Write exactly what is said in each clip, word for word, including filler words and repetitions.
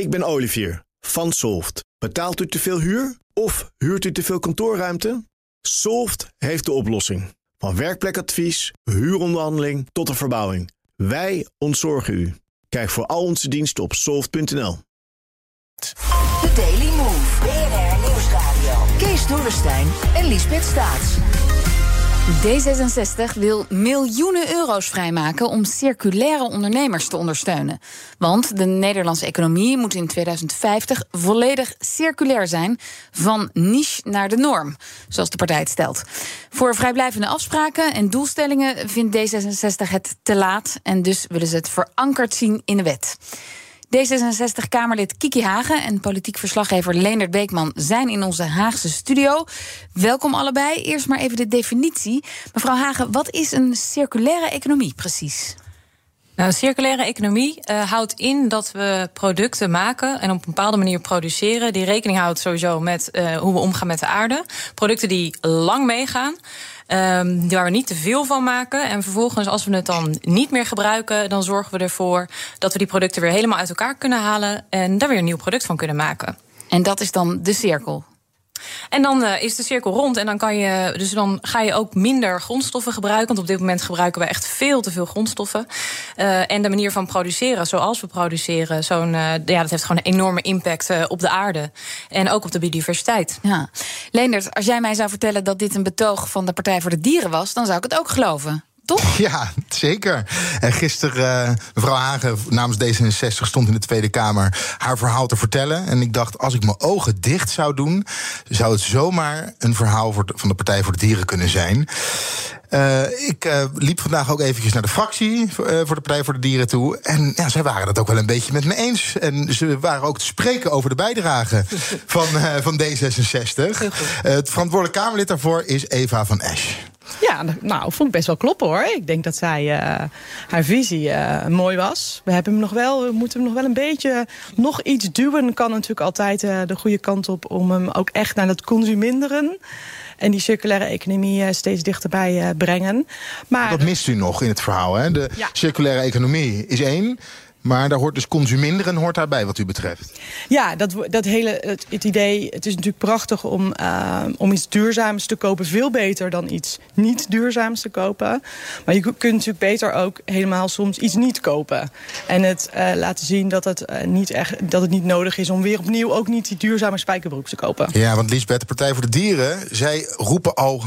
Ik ben Olivier van Soft. Betaalt u te veel huur of huurt u te veel kantoorruimte? Soft heeft de oplossing. Van werkplekadvies, huuronderhandeling tot de verbouwing. Wij ontzorgen u. Kijk voor al onze diensten op soft punt n l. De Daily Move. B N R Nieuwsradio. Kees Dolderstein en Liesbeth Staats. D zesenzestig wil miljoenen euro's vrijmaken om circulaire ondernemers te ondersteunen. Want de Nederlandse economie moet in tweeduizend vijftig volledig circulair zijn, van niche naar de norm, zoals de partij het stelt. Voor vrijblijvende afspraken en doelstellingen vindt D zesenzestig het te laat en dus willen ze het verankerd zien in de wet. D zesenzestig-Kamerlid Kiki Hagen en politiek verslaggever Leendert Beekman zijn in onze Haagse studio. Welkom allebei. Eerst maar even de definitie. Mevrouw Hagen, wat is een circulaire economie precies? Nou, een circulaire economie uh, houdt in dat we producten maken en op een bepaalde manier produceren die rekening houdt sowieso met uh, hoe we omgaan met de aarde. Producten die lang meegaan. Um, waar we niet te veel van maken. En vervolgens, als we het dan niet meer gebruiken, dan zorgen we ervoor dat we die producten weer helemaal uit elkaar kunnen halen en daar weer een nieuw product van kunnen maken. En dat is dan de cirkel? En dan uh, is de cirkel rond en dan, kan je, dus dan ga je ook minder grondstoffen gebruiken. Want op dit moment gebruiken we echt veel te veel grondstoffen. Uh, en de manier van produceren, zoals we produceren, zo'n, uh, ja, dat heeft gewoon een enorme impact uh, op de aarde. En ook op de biodiversiteit. Ja. Leendert, als jij mij zou vertellen dat dit een betoog van de Partij voor de Dieren was, dan zou ik het ook geloven. Toch? Ja, zeker. En gisteren, uh, mevrouw Hagen namens D zesenzestig stond in de Tweede Kamer haar verhaal te vertellen. En ik dacht, als ik mijn ogen dicht zou doen, zou het zomaar een verhaal van de Partij voor de Dieren kunnen zijn. Uh, ik uh, liep vandaag ook eventjes naar de fractie uh, voor de Partij voor de Dieren toe. En ja, zij waren dat ook wel een beetje met me eens. En ze waren ook te spreken over de bijdrage van, uh, van D zesenzestig. Uh, het verantwoordelijk Kamerlid daarvoor is Eva van Esch. Ja, nou, vond ik best wel kloppen hoor. Ik denk dat zij uh, haar visie uh, mooi was. We hebben hem nog wel, we moeten hem nog wel een beetje nog iets duwen. Kan natuurlijk altijd uh, de goede kant op om hem ook echt naar dat consuminderen en die circulaire economie steeds dichterbij uh, brengen. Maar dat mist u nog in het verhaal, hè? De ja. circulaire economie is één. Maar daar hoort dus consuminderen hoort daarbij wat u betreft. Ja, dat, dat hele het, het idee, het is natuurlijk prachtig om, uh, om iets duurzaams te kopen. Veel beter dan iets niet duurzaams te kopen. Maar je kunt natuurlijk beter ook helemaal soms iets niet kopen. En het uh, laten zien dat het, uh, niet echt, dat het niet nodig is om weer opnieuw ook niet die duurzame spijkerbroek te kopen. Ja, want Liesbeth, de Partij voor de Dieren, zij roepen al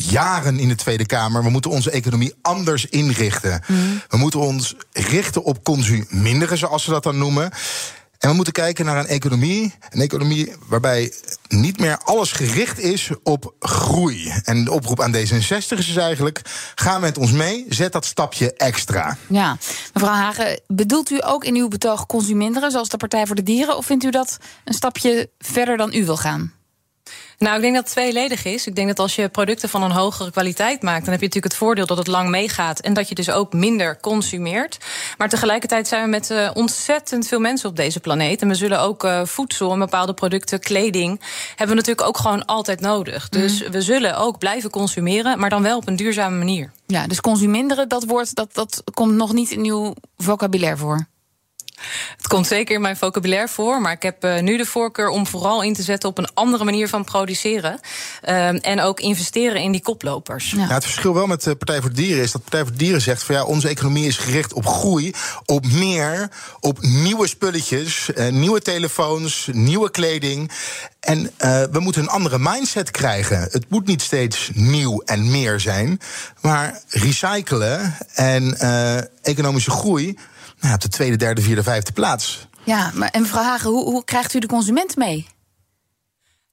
jaren in de Tweede Kamer, we moeten onze economie anders inrichten. Mm. We moeten ons richten op consuminderen, zoals ze dat dan noemen. En we moeten kijken naar een economie, een economie waarbij niet meer alles gericht is op groei. En de oproep aan D zesenzestig is dus eigenlijk, ga met ons mee, zet dat stapje extra. Ja, mevrouw Hagen, bedoelt u ook in uw betoog consuminderen, zoals de Partij voor de Dieren, of vindt u dat een stapje verder dan u wil gaan? Nou, ik denk dat het tweeledig is. Ik denk dat als je producten van een hogere kwaliteit maakt, dan heb je natuurlijk het voordeel dat het lang meegaat en dat je dus ook minder consumeert. Maar tegelijkertijd zijn we met uh, ontzettend veel mensen op deze planeet. En we zullen ook uh, voedsel en bepaalde producten, kleding, hebben we natuurlijk ook gewoon altijd nodig. Dus mm. we zullen ook blijven consumeren, maar dan wel op een duurzame manier. Ja, dus consuminderen, dat woord, dat, dat komt nog niet in uw vocabulaire voor. Het komt zeker in mijn vocabulaire voor, maar ik heb uh, nu de voorkeur om vooral in te zetten op een andere manier van produceren. Uh, en ook investeren in die koplopers. Ja. Ja, het verschil wel met de Partij voor de Dieren is dat de Partij voor de Dieren zegt van ja, onze economie is gericht op groei, op meer, op nieuwe spulletjes, uh, nieuwe telefoons, nieuwe kleding. En uh, we moeten een andere mindset krijgen. Het moet niet steeds nieuw en meer zijn, maar recyclen en uh, economische groei. Nou, op de tweede, derde, vierde, vijfde plaats. Ja, maar en mevrouw Hagen, hoe, hoe krijgt u de consument mee?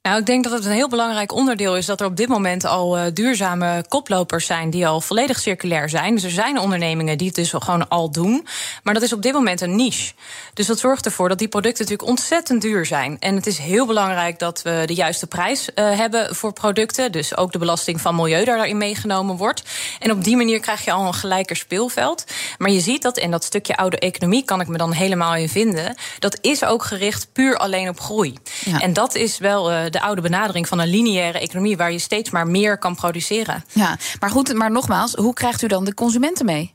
Nou, ik denk dat het een heel belangrijk onderdeel is dat er op dit moment al uh, duurzame koplopers zijn die al volledig circulair zijn. Dus er zijn ondernemingen die het dus gewoon al doen. Maar dat is op dit moment een niche. Dus dat zorgt ervoor dat die producten natuurlijk ontzettend duur zijn. En het is heel belangrijk dat we de juiste prijs uh, hebben voor producten. Dus ook de belasting van milieu daarin meegenomen wordt. En op die manier krijg je al een gelijker speelveld. Maar je ziet dat, en dat stukje oude economie kan ik me dan helemaal in vinden, dat is ook gericht puur alleen op groei. Ja. En dat is wel Uh, de oude benadering van een lineaire economie waar je steeds maar meer kan produceren. Ja, maar goed, maar nogmaals, hoe krijgt u dan de consumenten mee?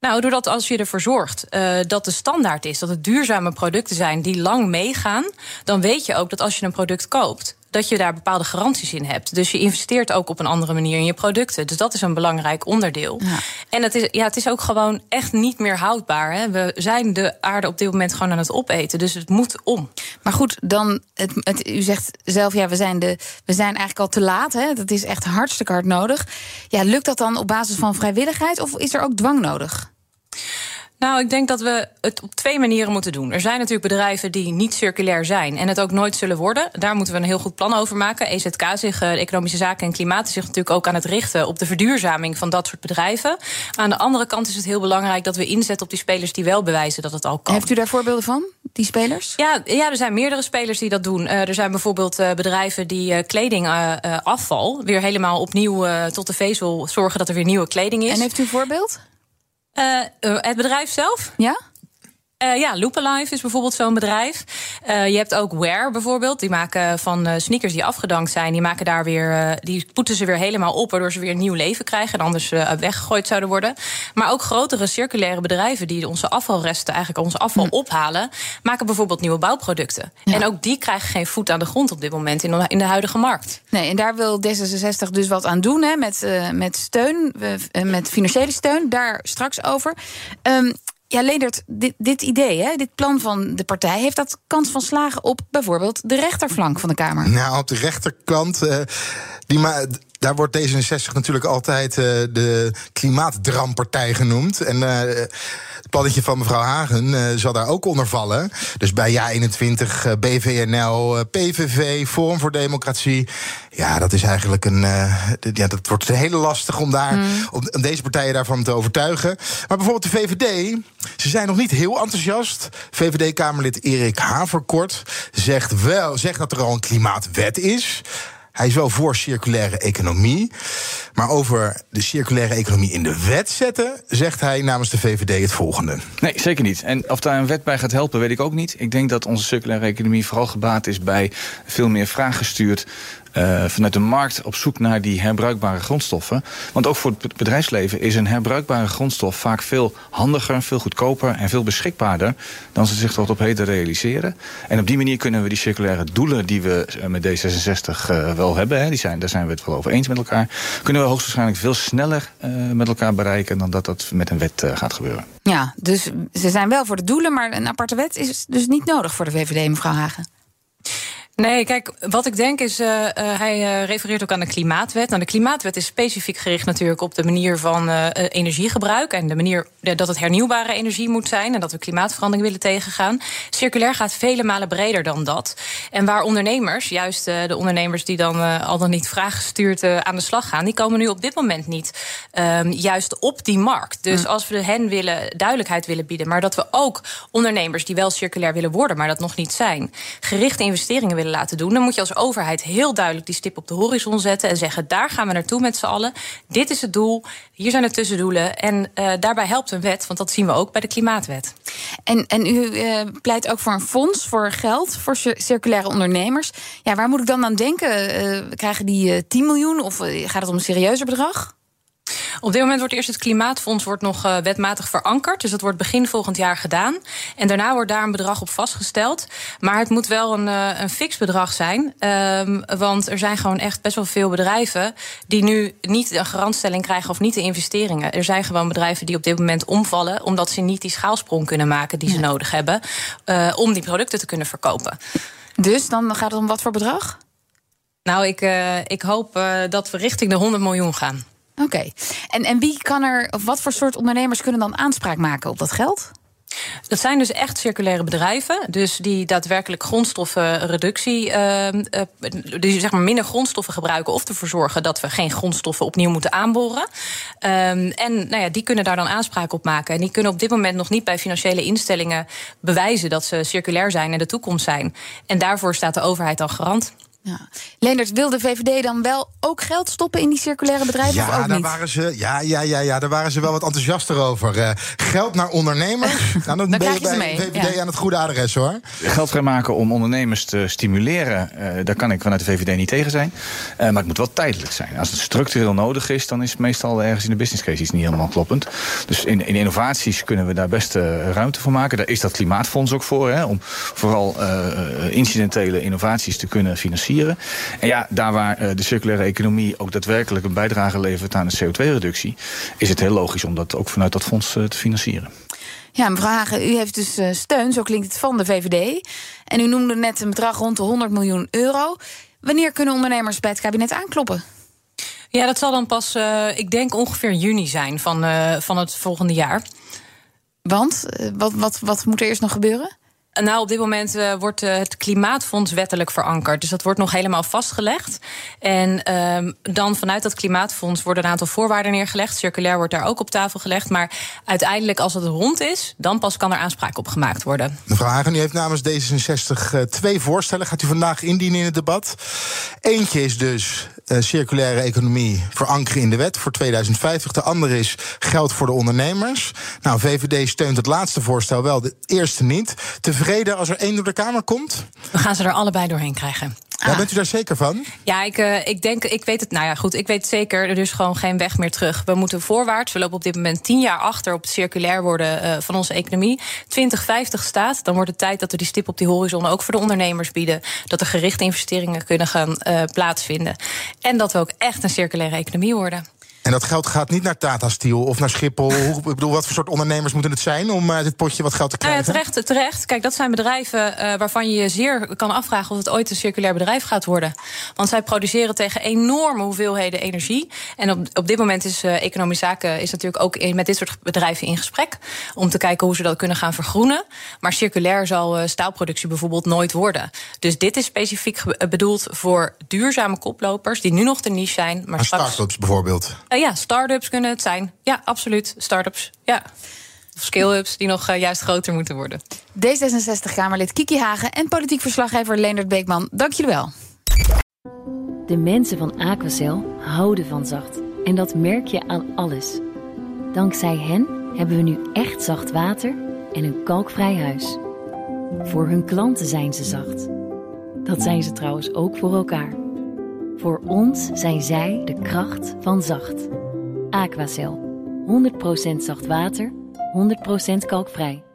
Nou, doordat als je ervoor zorgt uh, dat de standaard is... dat het duurzame producten zijn die lang meegaan... dan weet je ook dat als je een product koopt... dat je daar bepaalde garanties in hebt. Dus je investeert ook op een andere manier in je producten. Dus dat is een belangrijk onderdeel. Ja. En het is, ja, het is ook gewoon echt niet meer houdbaar. Hè. We zijn de aarde op dit moment gewoon aan het opeten. Dus het moet om. Maar goed, dan het, het, u zegt zelf, ja, we zijn, de, we zijn eigenlijk al te laat. Hè. Dat is echt hartstikke hard nodig. Ja, lukt dat dan op basis van vrijwilligheid of is er ook dwang nodig? Nou, ik denk dat we het op twee manieren moeten doen. Er zijn natuurlijk bedrijven die niet circulair zijn en het ook nooit zullen worden. Daar moeten we een heel goed plan over maken. E Z K, zich, de Economische Zaken en Klimaat, zich natuurlijk ook aan het richten op de verduurzaming van dat soort bedrijven. Aan de andere kant is het heel belangrijk dat we inzetten op die spelers die wel bewijzen dat het al kan. Heeft u daar voorbeelden van, die spelers? Ja, ja er zijn meerdere spelers die dat doen. Er zijn bijvoorbeeld bedrijven die kledingafval weer helemaal opnieuw tot de vezel zorgen dat er weer nieuwe kleding is. En heeft u een voorbeeld? Uh, het bedrijf zelf? Ja. Uh, ja, Loopalife is bijvoorbeeld zo'n bedrijf. Uh, je hebt ook Wear bijvoorbeeld. Die maken van uh, sneakers die afgedankt zijn. Die maken daar weer, uh, die poetsen ze weer helemaal op... waardoor ze weer een nieuw leven krijgen... en anders uh, weggegooid zouden worden. Maar ook grotere circulaire bedrijven... die onze afvalresten, eigenlijk onze afval hm. ophalen... maken bijvoorbeeld nieuwe bouwproducten. Ja. En ook die krijgen geen voet aan de grond op dit moment... in, in de huidige markt. Nee, en daar wil D zesenzestig dus wat aan doen, hè, met, uh, met steun, uh, met financiële steun. Daar straks over. Um, Ja, Leendert, dit, dit idee, hè, dit plan van de partij... heeft dat kans van slagen op bijvoorbeeld de rechterflank van de Kamer? Nou, op de rechterkant... Uh, die ma- daar wordt D zesenzestig natuurlijk altijd uh, de klimaatdrampartij genoemd. En uh, het plannetje van mevrouw Hagen uh, zal daar ook onder vallen. Dus bij J A eenentwintig, uh, B V N L, uh, P V V, Forum voor Democratie... ja, dat is eigenlijk een... Uh, d- ja, dat wordt heel lastig om, daar, mm. om, om deze partijen daarvan te overtuigen. Maar bijvoorbeeld de V V D, ze zijn nog niet heel enthousiast. V V D-Kamerlid Erik Haverkort zegt, wel, zegt dat er al een klimaatwet is... Hij is wel voor circulaire economie. Maar over de circulaire economie in de wet zetten... zegt hij namens de V V D het volgende. Nee, zeker niet. En of daar een wet bij gaat helpen, weet ik ook niet. Ik denk dat onze circulaire economie vooral gebaat is... bij veel meer vraaggestuurd uh, vanuit de markt... op zoek naar die herbruikbare grondstoffen. Want ook voor het bedrijfsleven is een herbruikbare grondstof... vaak veel handiger, veel goedkoper en veel beschikbaarder... dan ze zich tot op heden realiseren. En op die manier kunnen we die circulaire doelen... die we met D zesenzestig uh, wel hebben, hè, die zijn, daar zijn we het wel over eens met elkaar... kunnen we hoogstwaarschijnlijk veel sneller uh, met elkaar bereiken... dan dat dat met een wet uh, gaat gebeuren. Ja, dus ze zijn wel voor de doelen... maar een aparte wet is dus niet nodig voor de V V D, mevrouw Hagen. Nee, kijk, wat ik denk is, uh, uh, hij uh, refereert ook aan de klimaatwet. Nou, de klimaatwet is specifiek gericht natuurlijk op de manier van uh, energiegebruik... en de manier dat het hernieuwbare energie moet zijn... en dat we klimaatverandering willen tegengaan. Circulair gaat vele malen breder dan dat. En waar ondernemers, juist uh, de ondernemers die dan uh, al dan niet vraaggestuurd uh, aan de slag gaan... die komen nu op dit moment niet um, juist op die markt. Dus mm. als we hen willen duidelijkheid willen bieden... maar dat we ook ondernemers die wel circulair willen worden... maar dat nog niet zijn, gerichte investeringen willen laten doen, dan moet je als overheid heel duidelijk die stip op de horizon zetten en zeggen, daar gaan we naartoe met z'n allen. Dit is het doel, hier zijn de tussendoelen en uh, daarbij helpt een wet, want dat zien we ook bij de klimaatwet. En, en u uh, pleit ook voor een fonds, voor geld, voor circulaire ondernemers. Ja, waar moet ik dan aan denken? Uh, krijgen die uh, tien miljoen of uh, gaat het om een serieuzer bedrag? Op dit moment wordt eerst het Klimaatfonds wordt nog uh, wetmatig verankerd. Dus dat wordt begin volgend jaar gedaan. En daarna wordt daar een bedrag op vastgesteld. Maar het moet wel een, uh, een fix bedrag zijn. Um, want er zijn gewoon echt best wel veel bedrijven... die nu niet een garantstelling krijgen of niet de investeringen. Er zijn gewoon bedrijven die op dit moment omvallen... omdat ze niet die schaalsprong kunnen maken die ze nee. nodig hebben... Uh, om die producten te kunnen verkopen. Dus dan gaat het om wat voor bedrag? Nou, ik, uh, ik hoop uh, dat we richting de honderd miljoen gaan. Oké. Okay. En, en wie kan er, of wat voor soort ondernemers kunnen dan aanspraak maken op dat geld? Dat zijn dus echt circulaire bedrijven. Dus die daadwerkelijk grondstoffenreductie... Uh, uh, die zeg maar minder grondstoffen gebruiken... of ervoor zorgen dat we geen grondstoffen opnieuw moeten aanboren. Uh, en nou ja, die kunnen daar dan aanspraak op maken. En die kunnen op dit moment nog niet bij financiële instellingen... bewijzen dat ze circulair zijn en de toekomst zijn. En daarvoor staat de overheid dan garant. Ja. Leendert, wil de V V D dan wel ook geld stoppen in die circulaire bedrijven? Ja, of ook daar niet? Waren ze, ja, ja, ja, ja, daar waren ze wel wat enthousiaster over. Uh, geld naar ondernemers. Nou, dan, dan ben je bij mee. V V D ja. aan het goede adres, hoor. Geld vrijmaken om ondernemers te stimuleren, uh, daar kan ik vanuit de V V D niet tegen zijn. Uh, maar het moet wel tijdelijk zijn. Als het structureel nodig is, dan is het meestal ergens in de business case iets niet helemaal kloppend. Dus in, in innovaties kunnen we daar best uh, ruimte voor maken. Daar is dat klimaatfonds ook voor, hè, om vooral uh, incidentele innovaties te kunnen financieren. En ja, daar waar de circulaire economie ook daadwerkelijk een bijdrage levert aan de C O twee reductie... is het heel logisch om dat ook vanuit dat fonds te financieren. Ja, mevrouw Hagen, u heeft dus steun, zo klinkt het, van de V V D. En u noemde net een bedrag rond de honderd miljoen euro. Wanneer kunnen ondernemers bij het kabinet aankloppen? Ja, dat zal dan pas, uh, ik denk, ongeveer juni zijn van, uh, van het volgende jaar. Want? Wat, wat, wat moet er eerst nog gebeuren? Nou, op dit moment uh, wordt uh, het klimaatfonds wettelijk verankerd. Dus dat wordt nog helemaal vastgelegd. En uh, dan vanuit dat klimaatfonds worden een aantal voorwaarden neergelegd. Circulair wordt daar ook op tafel gelegd. Maar uiteindelijk, als het rond is, dan pas kan er aanspraak op gemaakt worden. Mevrouw Hagen, u heeft namens D zesenzestig uh, twee voorstellen. Gaat u vandaag indienen in het debat. Eentje is dus uh, circulaire economie verankeren in de wet voor tweeduizend vijftig. De andere is geld voor de ondernemers. Nou, V V D steunt het laatste voorstel wel, de eerste niet. Tevreden als er één door de Kamer komt? We gaan ze er allebei doorheen krijgen. Ja, ah. Bent u daar zeker van? Ja, ik, uh, ik denk, ik weet het. Nou ja, goed, ik weet het zeker. Er is gewoon geen weg meer terug. We moeten voorwaarts. We lopen op dit moment tien jaar achter op het circulair worden uh, van onze economie. twintig vijftig staat. Dan wordt het tijd dat we die stip op die horizon ook voor de ondernemers bieden. Dat er gerichte investeringen kunnen gaan uh, plaatsvinden. En dat we ook echt een circulaire economie worden. En dat geld gaat niet naar Tata Steel of naar Schiphol. Ik bedoel, wat voor soort ondernemers moeten het zijn om uh, dit potje wat geld te krijgen? Uh, terecht, terecht. Kijk, dat zijn bedrijven uh, waarvan je je zeer kan afvragen of het ooit een circulair bedrijf gaat worden. Want zij produceren tegen enorme hoeveelheden energie. En op, op dit moment is uh, Economische Zaken is natuurlijk ook in, met dit soort bedrijven in gesprek. Om te kijken hoe ze dat kunnen gaan vergroenen. Maar circulair zal uh, staalproductie bijvoorbeeld nooit worden. Dus dit is specifiek ge- bedoeld voor duurzame koplopers die nu nog de niche zijn. Maar straks, start-ups bijvoorbeeld? Ja, start-ups kunnen het zijn. Ja, absoluut. Start-ups. Ja. Of scale-ups die nog uh, juist groter moeten worden. D zesenzestig-Kamerlid Kiki Hagen en politiek verslaggever Leendert Beekman. Dank jullie wel. De mensen van Aquacel houden van zacht. En dat merk je aan alles. Dankzij hen hebben we nu echt zacht water en een kalkvrij huis. Voor hun klanten zijn ze zacht. Dat zijn ze trouwens ook voor elkaar. Voor ons zijn zij de kracht van zacht. Aquacel. honderd procent zacht water, honderd procent kalkvrij.